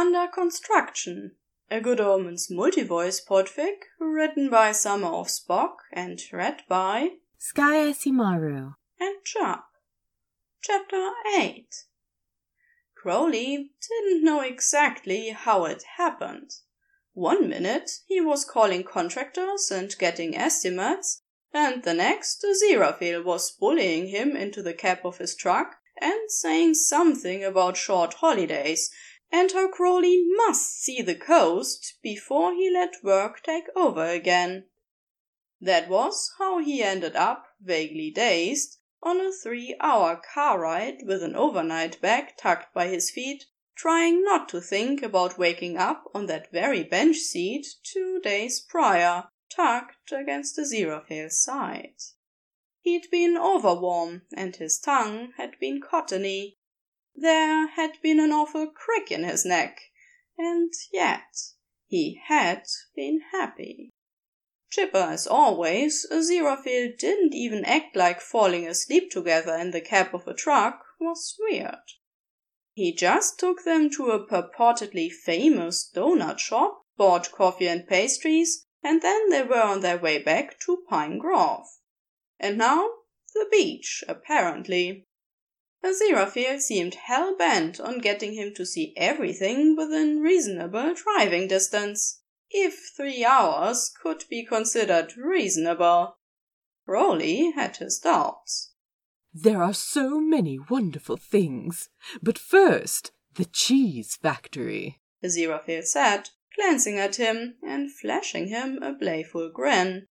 under construction. A Good Omens multivoice podfic written by Summer of Spock and read by Sky Asamaru and Jiapchan. Chapter 8. Crowley didn't know exactly how it happened. One minute he was calling contractors and getting estimates, and the next Aziraphale was bullying him into the cab of his truck and saying something about short holidays and how Crowley must see the coast before he let work take over again. That was how he ended up, vaguely dazed, on a 3-hour car ride with an overnight bag tucked by his feet, trying not to think about waking up on that very bench seat 2 days prior, tucked against the Aziraphale's side. He'd been overwarm, and his tongue had been cottony. There had been an awful crick in his neck, and yet he had been happy. Chipper as always, Aziraphale didn't even act like falling asleep together in the cab of a truck was weird. He just took them to a purportedly famous donut shop, bought coffee and pastries, and then they were on their way back to Pine Grove. And now, the beach, apparently. Aziraphale seemed hell-bent on getting him to see everything within reasonable driving distance, if 3 hours could be considered reasonable. Crowley had his doubts. There are so many wonderful things, but first the cheese factory, Aziraphale said, glancing at him and flashing him a playful grin.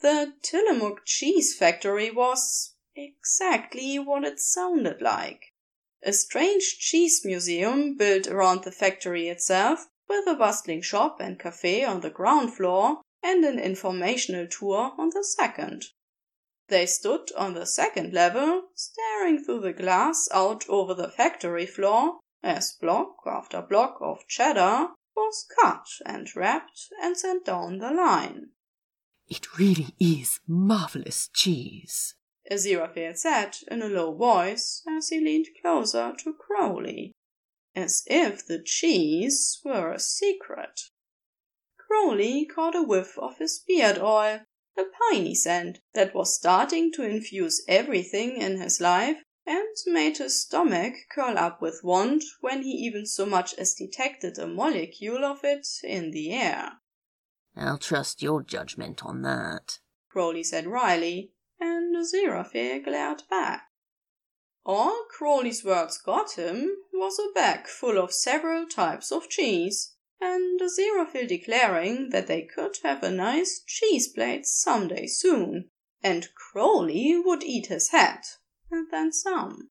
The Tillamook Cheese Factory was exactly what it sounded like. A strange cheese museum built around the factory itself, with a bustling shop and cafe on the ground floor and an informational tour on the second. They stood on the second level, staring through the glass out over the factory floor as block after block of cheddar was cut and wrapped and sent down the line. It really is marvelous cheese, Aziraphale said in a low voice as he leaned closer to Crowley, as if the cheese were a secret. Crowley caught a whiff of his beard oil, a piney scent that was starting to infuse everything in his life and made his stomach curl up with want when he even so much as detected a molecule of it in the air. I'll trust your judgment on that, Crowley said wryly, and Aziraphale glared back. All Crowley's words got him was a bag full of several types of cheese, and Aziraphale declaring that they could have a nice cheese plate someday soon, and Crowley would eat his hat, and then some.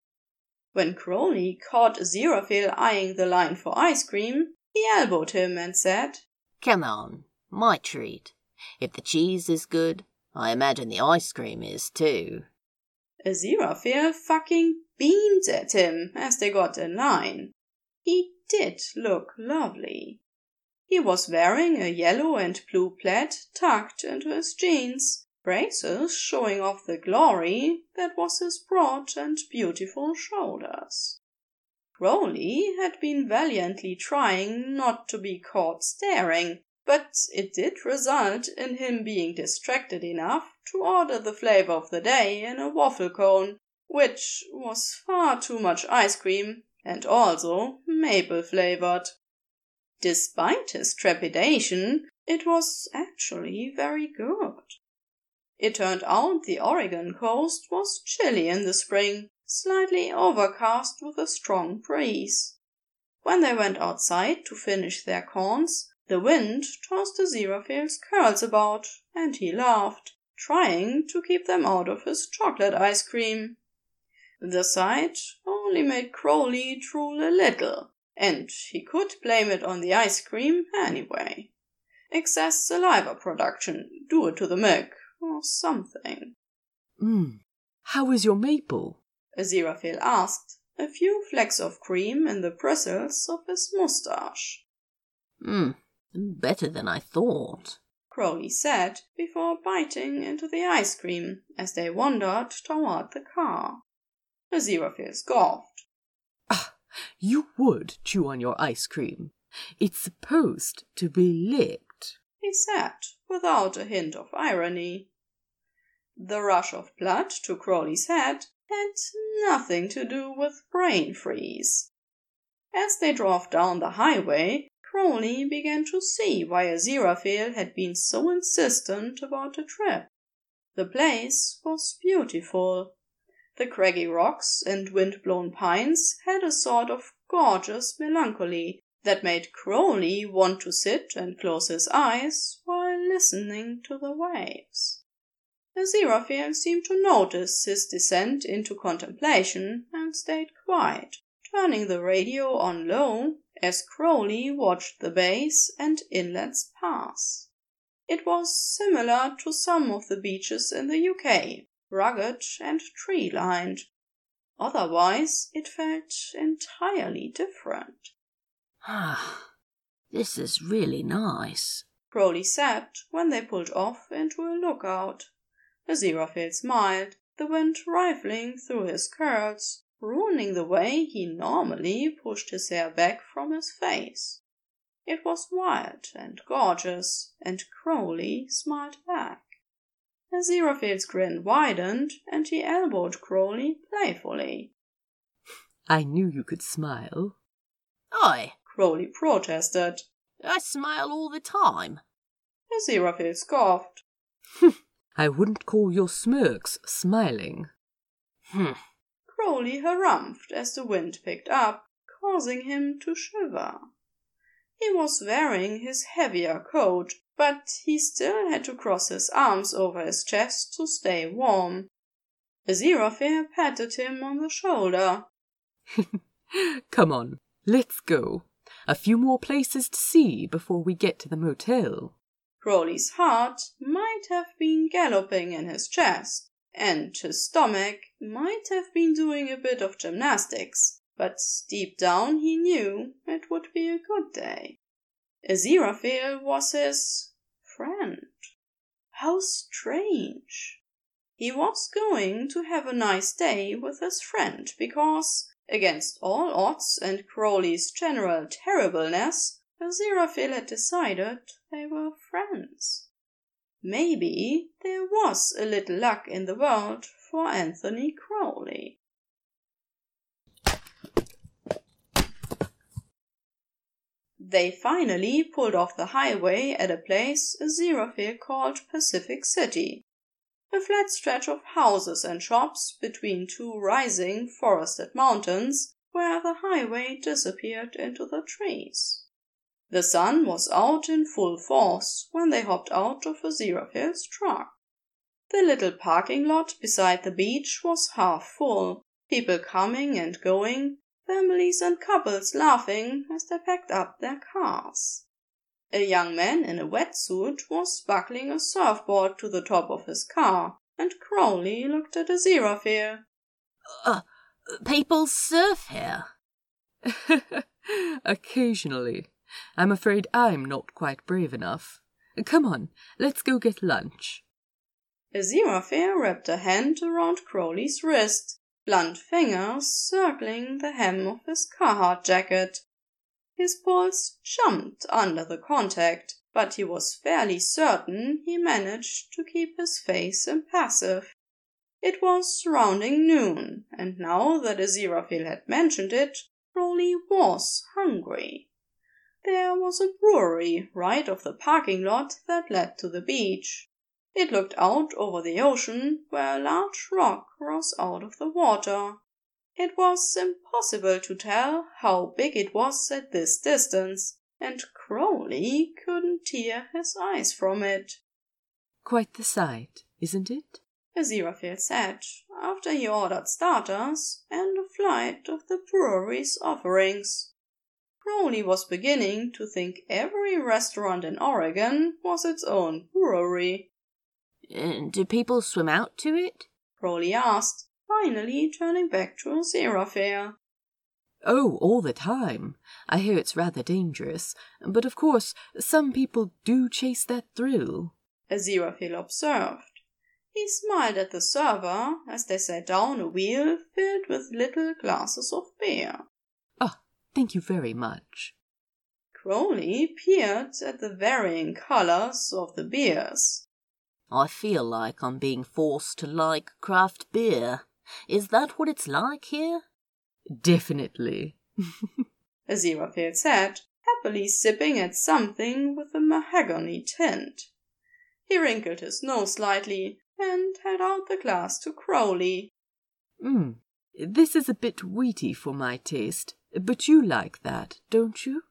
When Crowley caught Aziraphale eyeing the line for ice cream, he elbowed him and said, Come on, my treat. If the cheese is good, I imagine the ice cream is too. Aziraphale fucking beamed at him as they got in line. He did look lovely. He was wearing a yellow and blue plaid tucked into his jeans, braces showing off the glory that was his broad and beautiful shoulders. Crowley had been valiantly trying not to be caught staring, but it did result in him being distracted enough to order the flavor of the day in a waffle cone, which was far too much ice cream and also maple-flavored. Despite his trepidation, it was actually very good. It turned out the Oregon coast was chilly in the spring, slightly overcast with a strong breeze. When they went outside to finish their corns, the wind tossed Aziraphale's curls about, and he laughed, trying to keep them out of his chocolate ice cream. The sight only made Crowley drool a little, and he could blame it on the ice cream anyway. Excess saliva production, due to the milk, or something. How is your maple? Aziraphale asked, a few flecks of cream in the bristles of his moustache. Better than I thought, Crowley said before biting into the ice cream as they wandered toward the car. Aziraphale scoffed. You would chew on your ice cream. It's supposed to be licked, he said, without a hint of irony. The rush of blood to Crowley's head had nothing to do with brain freeze. As they drove down the highway, Crowley began to see why Aziraphale had been so insistent about the trip. The place was beautiful. The craggy rocks and wind-blown pines had a sort of gorgeous melancholy that made Crowley want to sit and close his eyes while listening to the waves. Aziraphale seemed to notice his descent into contemplation and stayed quiet, turning the radio on low as Crowley watched the bays and inlets pass. It was similar to some of the beaches in the UK, rugged and tree-lined. Otherwise, it felt entirely different. Ah, this is really nice, Crowley said when they pulled off into a lookout. Aziraphale smiled, the wind rifling through his curls, ruining the way he normally pushed his hair back from his face. It was wild and gorgeous, and Crowley smiled back. Aziraphale's grin widened, and he elbowed Crowley playfully. I knew you could smile. Oi! Crowley protested. I smile all the time. Aziraphale scoffed. I wouldn't call your smirks smiling. Crowley harumphed as the wind picked up, causing him to shiver. He was wearing his heavier coat, but he still had to cross his arms over his chest to stay warm. Aziraphale patted him on the shoulder. Come on, let's go. A few more places to see before we get to the motel. Crowley's heart might have been galloping in his chest, and his stomach might have been doing a bit of gymnastics, but deep down he knew it would be a good day. Aziraphale was his friend. How strange! He was going to have a nice day with his friend because, against all odds and Crowley's general terribleness, Aziraphale had decided they were friends. Maybe there was a little luck in the world for Anthony Crowley. They finally pulled off the highway at a place Aziraphale called Pacific City, a flat stretch of houses and shops between two rising forested mountains where the highway disappeared into the trees. The sun was out in full force when they hopped out of Aziraphale's truck. The little parking lot beside the beach was half full, people coming and going, families and couples laughing as they packed up their cars. A young man in a wetsuit was buckling a surfboard to the top of his car, and Crowley looked at Aziraphale. People surf here? Occasionally. I'm afraid I'm not quite brave enough. Come on, let's go get lunch. Aziraphale wrapped a hand around Crowley's wrist, blunt fingers circling the hem of his Carhartt jacket. His pulse jumped under the contact, but he was fairly certain he managed to keep his face impassive. It was rounding noon, and now that Aziraphale had mentioned it, Crowley was hungry. There was a brewery right off the parking lot that led to the beach. It looked out over the ocean, where a large rock rose out of the water. It was impossible to tell how big it was at this distance, and Crowley couldn't tear his eyes from it. Quite the sight, isn't it? Aziraphale said, after he ordered starters and a flight of the brewery's offerings. Crowley was beginning to think every restaurant in Oregon was its own brewery. Do people swim out to it? Crowley asked, finally turning back to Aziraphale. Oh, all the time. I hear it's rather dangerous, but of course some people do chase that thrill, Aziraphale observed. He smiled at the server as they set down a wheel filled with little glasses of beer. Oh, Thank you very much. Crowley peered at the varying colors of the beers. I feel like I'm being forced to like craft beer. Is that what it's like here? Definitely. Aziraphale said, happily sipping at something with a mahogany tint. He wrinkled his nose slightly and held out the glass to Crowley. This is a bit wheaty for my taste, but you like that, don't you?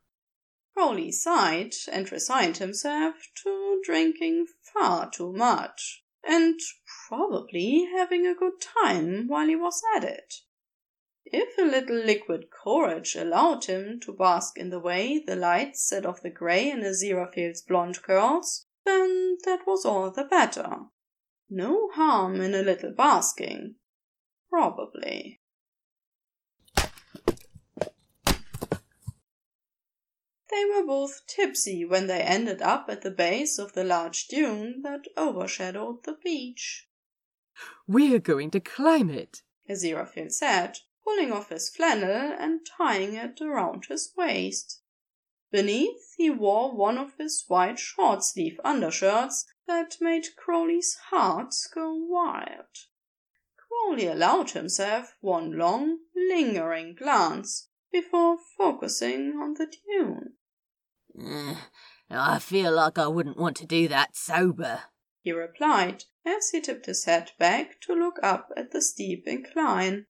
Crowley sighed and resigned himself to drinking far too much, and probably having a good time while he was at it. If a little liquid courage allowed him to bask in the way the light set off the grey in Aziraphale's blonde curls, then that was all the better. No harm in a little basking. Probably. They were both tipsy when they ended up at the base of the large dune that overshadowed the beach. We're going to climb it, Aziraphale said, pulling off his flannel and tying it around his waist. Beneath, he wore one of his white short-sleeve undershirts that made Crowley's heart go wild. Crowley allowed himself one long, lingering glance before focusing on the dune. I feel like I wouldn't want to do that sober, he replied, as he tipped his head back to look up at the steep incline.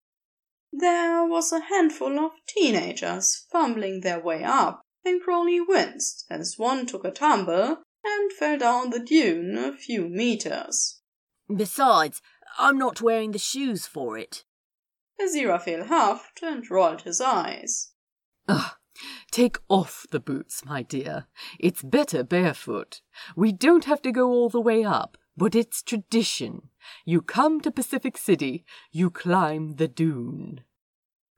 There was a handful of teenagers fumbling their way up, and Crowley winced as one took a tumble and fell down the dune a few meters. Besides, I'm not wearing the shoes for it. Aziraphale huffed and rolled his eyes. Take off the boots, my dear. It's better barefoot. We don't have to go all the way up, but it's tradition. You come to Pacific City, you climb the dune.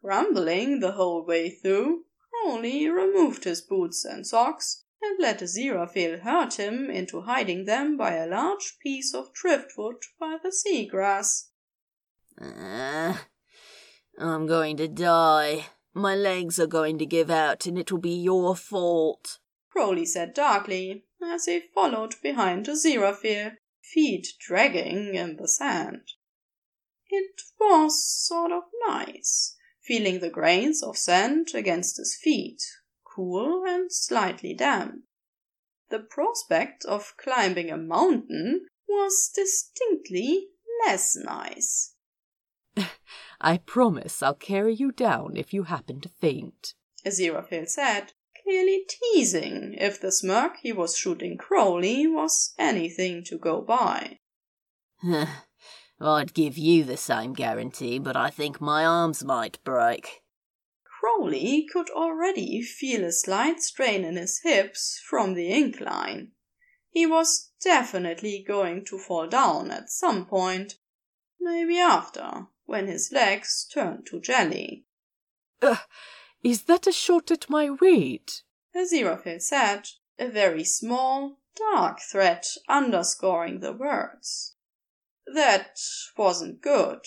Grumbling the whole way through, Crowley removed his boots and socks and let Aziraphale herd him into hiding them by a large piece of driftwood by the sea grass. I'm going to die. My legs are going to give out and it will be your fault, Crowley said darkly as he followed behind Aziraphale, feet dragging in the sand. It was sort of nice, feeling the grains of sand against his feet, cool and slightly damp. The prospect of climbing a mountain was distinctly less nice. I promise I'll carry you down if you happen to faint, Aziraphale said, clearly teasing if the smirk he was shooting Crowley was anything to go by. I'd give you the same guarantee, but I think my arms might break. Crowley could already feel a slight strain in his hips from the incline. He was definitely going to fall down at some point, maybe after, when his legs turned to jelly. Is that a shot at my weight? Aziraphale said, a very small, dark threat underscoring the words. That wasn't good.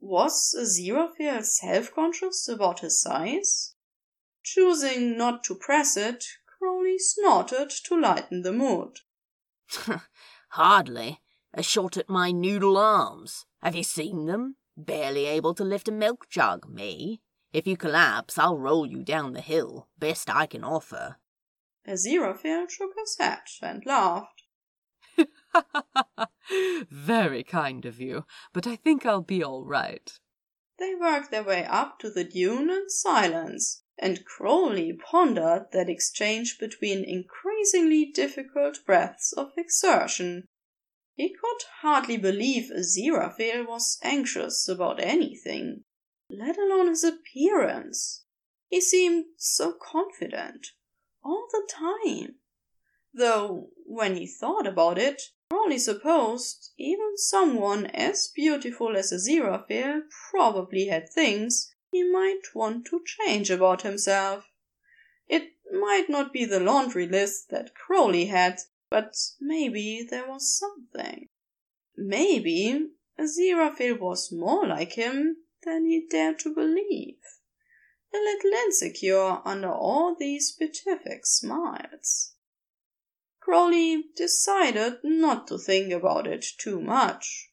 Was Aziraphale self-conscious about his size? Choosing not to press it, Crowley snorted to lighten the mood. Hardly. A shot at my noodle arms. Have you seen them? Barely able to lift a milk jug, me. If you collapse, I'll roll you down the hill. Best I can offer. Aziraphale shook his head and laughed. Very kind of you, but I think I'll be all right. They worked their way up to the dune in silence, and Crowley pondered that exchange between increasingly difficult breaths of exertion. He could hardly believe Aziraphale was anxious about anything, let alone his appearance. He seemed so confident, all the time. Though, when he thought about it, Crowley supposed even someone as beautiful as Aziraphale probably had things he might want to change about himself. It might not be the laundry list that Crowley had, but maybe there was something. Maybe Aziraphale was more like him than he dared to believe. a little insecure under all these beatific smiles. Crowley decided not to think about it too much.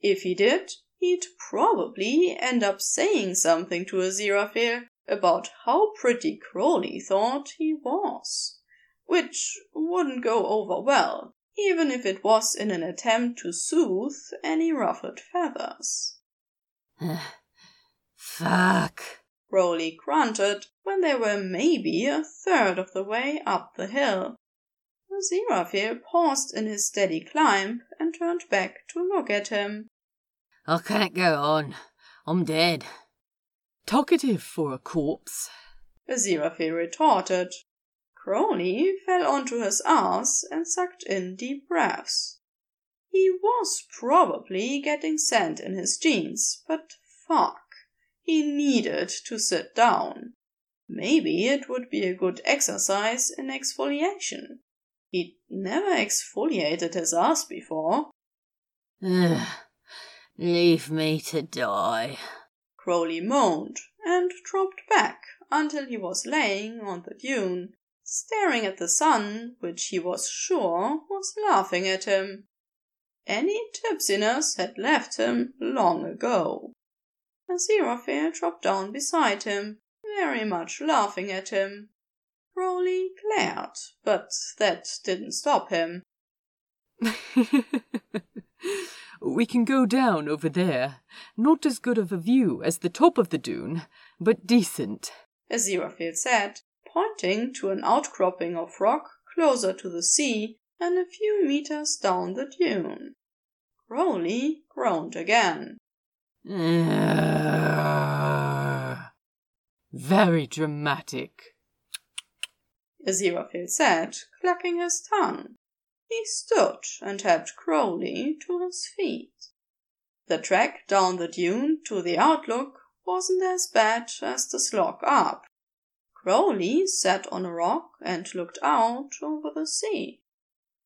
If he did, he'd probably end up saying something to Aziraphale about how pretty Crowley thought he was, which wouldn't go over well, even if it was in an attempt to soothe any ruffled feathers. Fuck, Crowley grunted when they were maybe a third of the way up the hill. Aziraphale paused in his steady climb and turned back to look at him. I can't go on. I'm dead. Talkative for a corpse, Aziraphale retorted. Crowley fell onto his arse and sucked in deep breaths. He was probably getting sand in his jeans, but fuck, he needed to sit down. Maybe it would be a good exercise in exfoliation. He'd never exfoliated his arse before. Ugh, leave me to die, Crowley moaned and dropped back until he was laying on the dune, staring at the sun, which he was sure was laughing at him. Any tipsiness had left him long ago. Aziraphale dropped down beside him, very much laughing at him. Crowley glared, but that didn't stop him. We can go down over there. Not as good of a view as the top of the dune, but decent, Aziraphale said, pointing to an outcropping of rock closer to the sea and a few meters down the dune. Crowley groaned again. Very dramatic, Aziraphale said, clucking his tongue. He stood and helped Crowley to his feet. The trek down the dune to the outlook wasn't as bad as the slog up. Crowley sat on a rock and looked out over the sea.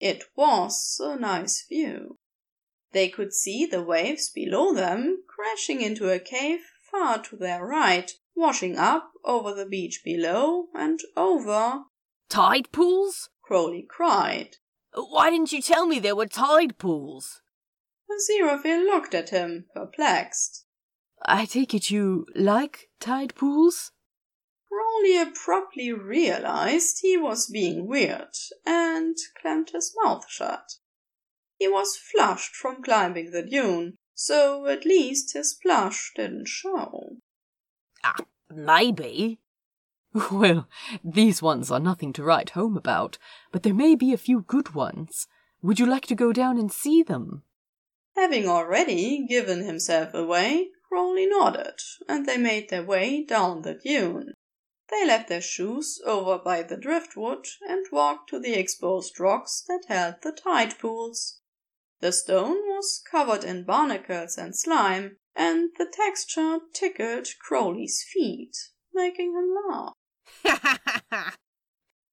It was a nice view. They could see the waves below them crashing into a cave far to their right, washing up over the beach below and over. Tide pools? Crowley cried. Why didn't you tell me there were tide pools? Aziraphale looked at him, perplexed. I take it you like tide pools? Crowley abruptly realized he was being weird and clamped his mouth shut. He was flushed from climbing the dune, so at least his blush didn't show. Maybe. Well, these ones are nothing to write home about, but there may be a few good ones. Would you like to go down and see them? Having already given himself away, Crowley nodded, and they made their way down the dune. They left their shoes over by the driftwood and walked to the exposed rocks that held the tide pools. The stone was covered in barnacles and slime, and the texture tickled Crowley's feet, making him laugh.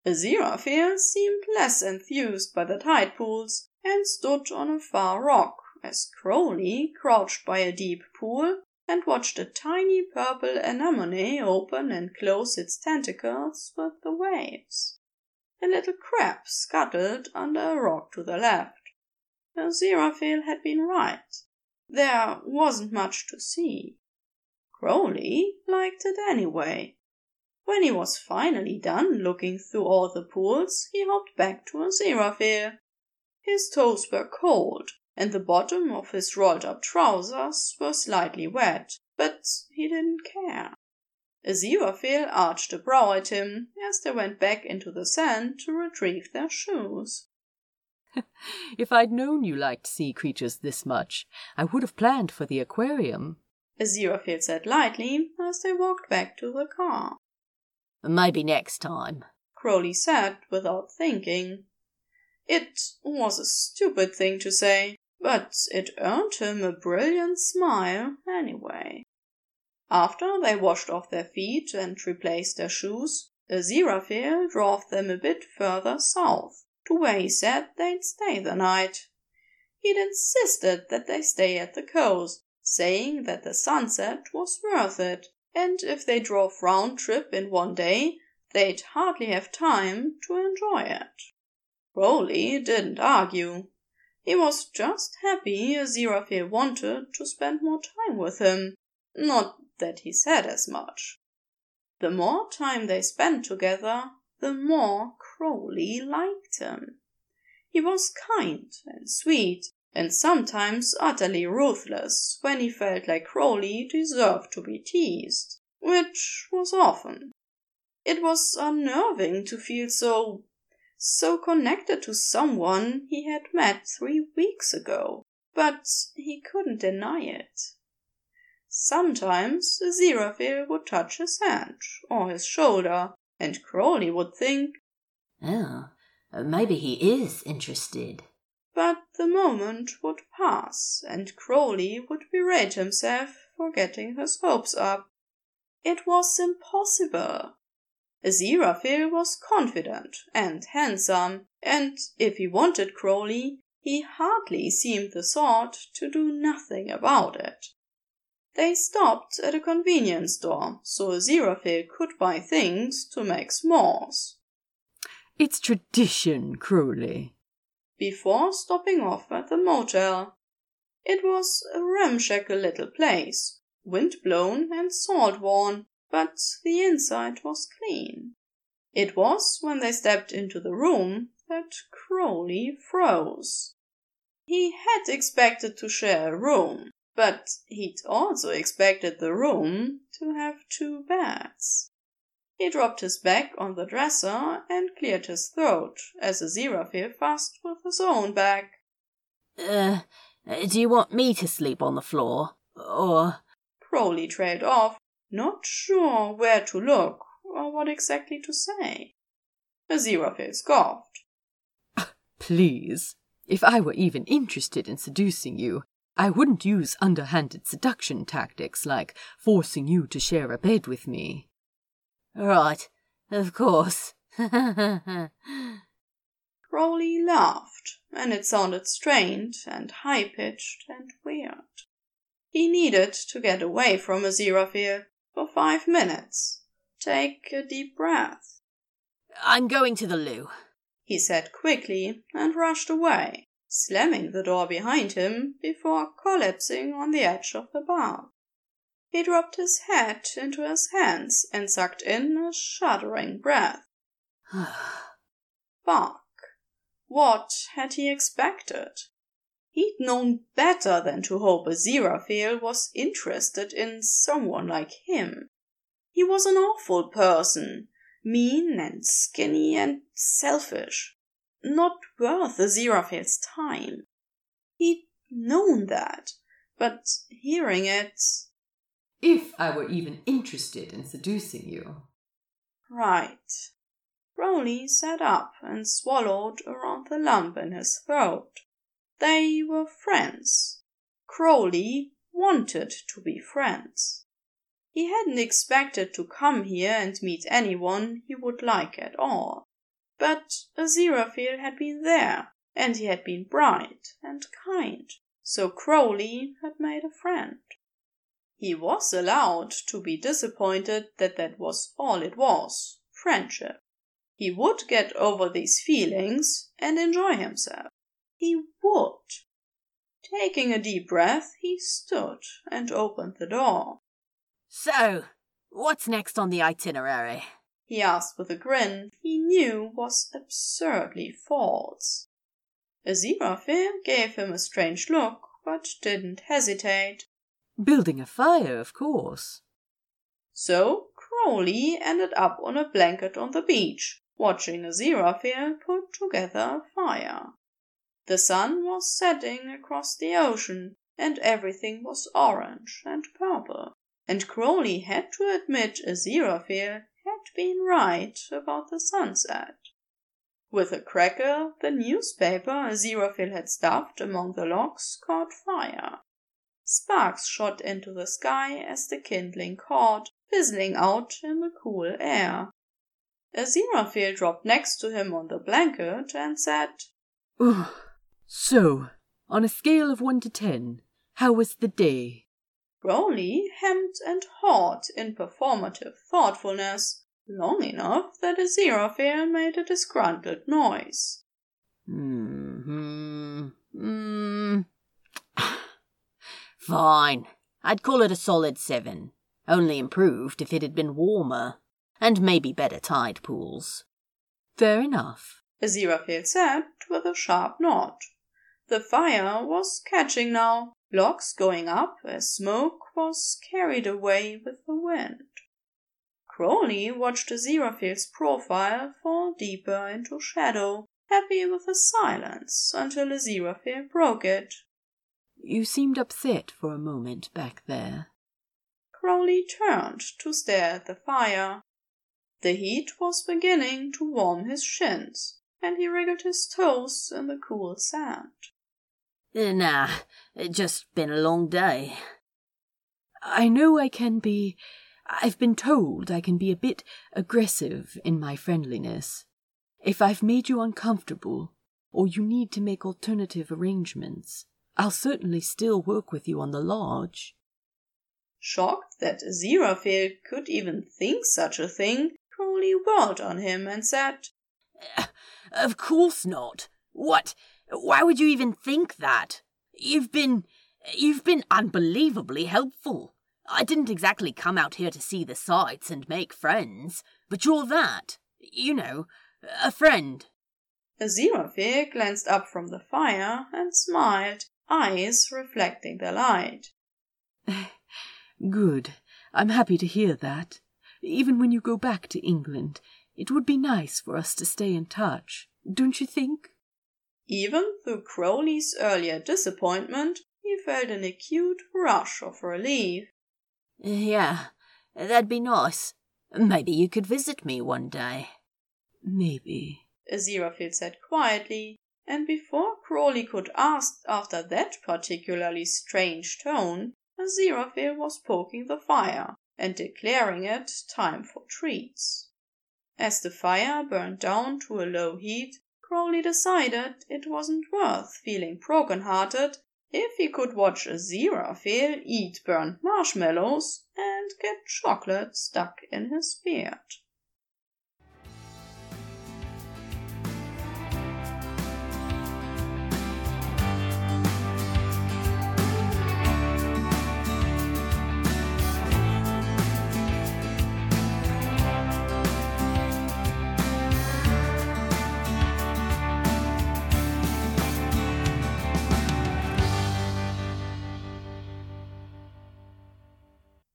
Aziraphale seemed less enthused by the tide pools and stood on a far rock as Crowley crouched by a deep pool and watched a tiny purple anemone open and close its tentacles with the waves. A little crab scuttled under a rock to the left. Aziraphale had been right. There wasn't much to see. Crowley liked it anyway. When he was finally done looking through all the pools, he hopped back to Aziraphale. His toes were cold, and the bottom of his rolled-up trousers were slightly wet, but he didn't care. Aziraphale arched a brow at him as they went back into the sand to retrieve their shoes. If I'd known you liked sea creatures this much, I would have planned for the aquarium, Aziraphale said lightly as they walked back to the car. Maybe next time, Crowley said without thinking. It was a stupid thing to say, but it earned him a brilliant smile anyway. After they washed off their feet and replaced their shoes, Aziraphale drove them a bit further south, to where he said they'd stay the night. He'd insisted that they stay at the coast, saying that the sunset was worth it, and if they drove round trip in one day, they'd hardly have time to enjoy it. Crowley didn't argue. He was just happy Aziraphale wanted to spend more time with him, not that he said as much. The more time they spent together, the more Crowley liked him. He was kind and sweet, and sometimes utterly ruthless when he felt like Crowley deserved to be teased, which was often. It was unnerving to feel so connected to someone he had met 3 weeks ago, but he couldn't deny it. Sometimes Aziraphale would touch his hand or his shoulder, and Crowley would think, "Oh, maybe he is interested." But the moment would pass, and Crowley would berate himself for getting his hopes up. It was impossible. Aziraphale was confident and handsome, and if he wanted Crowley, he hardly seemed the sort to do nothing about it. They stopped at a convenience store, so Aziraphale could buy things to make s'mores. "It's tradition, Crowley," before stopping off at the motel. It was a ramshackle little place, wind-blown and salt-worn, but the inside was clean. It was when they stepped into the room that Crowley froze. He had expected to share a room, but he'd also expected the room to have 2 beds. He dropped his bag on the dresser and cleared his throat, as Aziraphale fussed with his own bag. Do you want me to sleep on the floor, or—" Crowley trailed off, not sure where to look or what exactly to say. Aziraphale scoffed. "Please, if I were even interested in seducing you, I wouldn't use underhanded seduction tactics like forcing you to share a bed with me." "Right, of course." Crowley laughed, and it sounded strained and high-pitched and weird. He needed to get away from Aziraphale. For 5 minutes. Take a deep breath. "I'm going to the loo," he said quickly and rushed away, slamming the door behind him before collapsing on the edge of the bath. He dropped his head into his hands and sucked in a shuddering breath. Fuck. What had he expected? He'd known better than to hope Aziraphale was interested in someone like him. He was an awful person, mean and skinny and selfish, not worth Aziraphale's time. He'd known that, but hearing it— "If I were even interested in seducing you." Right. Crowley sat up and swallowed around the lump in his throat. They were friends. Crowley wanted to be friends. He hadn't expected to come here and meet anyone he would like at all. But Aziraphale had been there, and he had been bright and kind, so Crowley had made a friend. He was allowed to be disappointed that was all it was, friendship. He would get over these feelings and enjoy himself. He would. Taking a deep breath, he stood and opened the door. "So, what's next on the itinerary?" he asked with a grin he knew was absurdly false. Aziraphale gave him a strange look, but didn't hesitate. "Building a fire, of course." So Crowley ended up on a blanket on the beach, watching Aziraphale put together a fire. The sun was setting across the ocean, and everything was orange and purple, and Crowley had to admit Aziraphale had been right about the sunset. With a crackle, the newspaper Aziraphale had stuffed among the logs caught fire. Sparks shot into the sky as the kindling caught, fizzling out in the cool air. Aziraphale dropped next to him on the blanket and said, "So, on a scale of 1 to 10, how was the day?" Crowley hemmed and hawed in performative thoughtfulness long enough that Aziraphale made a disgruntled noise. Fine. I'd call it a solid 7. Only improved if it had been warmer, and maybe better tide pools. Fair enough, Aziraphale said with a sharp nod. The fire was catching now, logs going up as smoke was carried away with the wind. Crowley watched Aziraphale's profile fall deeper into shadow, happy with the silence, until Aziraphale broke it. You seemed upset for a moment back there. Crowley turned to stare at the fire. The heat was beginning to warm his shins, and he wriggled his toes in the cool sand. Nah, it's just been a long day. I know I've been told I can be a bit aggressive in my friendliness. If I've made you uncomfortable, or you need to make alternative arrangements, I'll certainly still work with you on the lodge. Shocked that Aziraphale could even think such a thing, Crowley whirled on him and said, Of course not. What? Why would you even think that? You've been unbelievably helpful. I didn't exactly come out here to see the sights and make friends, but you're that. You know, a friend. Aziraphale glanced up from the fire and smiled, eyes reflecting the light. Good. I'm happy to hear that. Even when you go back to England, it would be nice for us to stay in touch, don't you think? Even through Crowley's earlier disappointment, he felt an acute rush of relief. Yeah, that'd be nice. Maybe you could visit me one day. Maybe, Aziraphale said quietly, and before Crowley could ask after that particularly strange tone, Aziraphale was poking the fire and declaring it time for treats. As the fire burned down to a low heat, Crowley decided it wasn't worth feeling broken-hearted if he could watch Aziraphale eat burnt marshmallows and get chocolate stuck in his beard.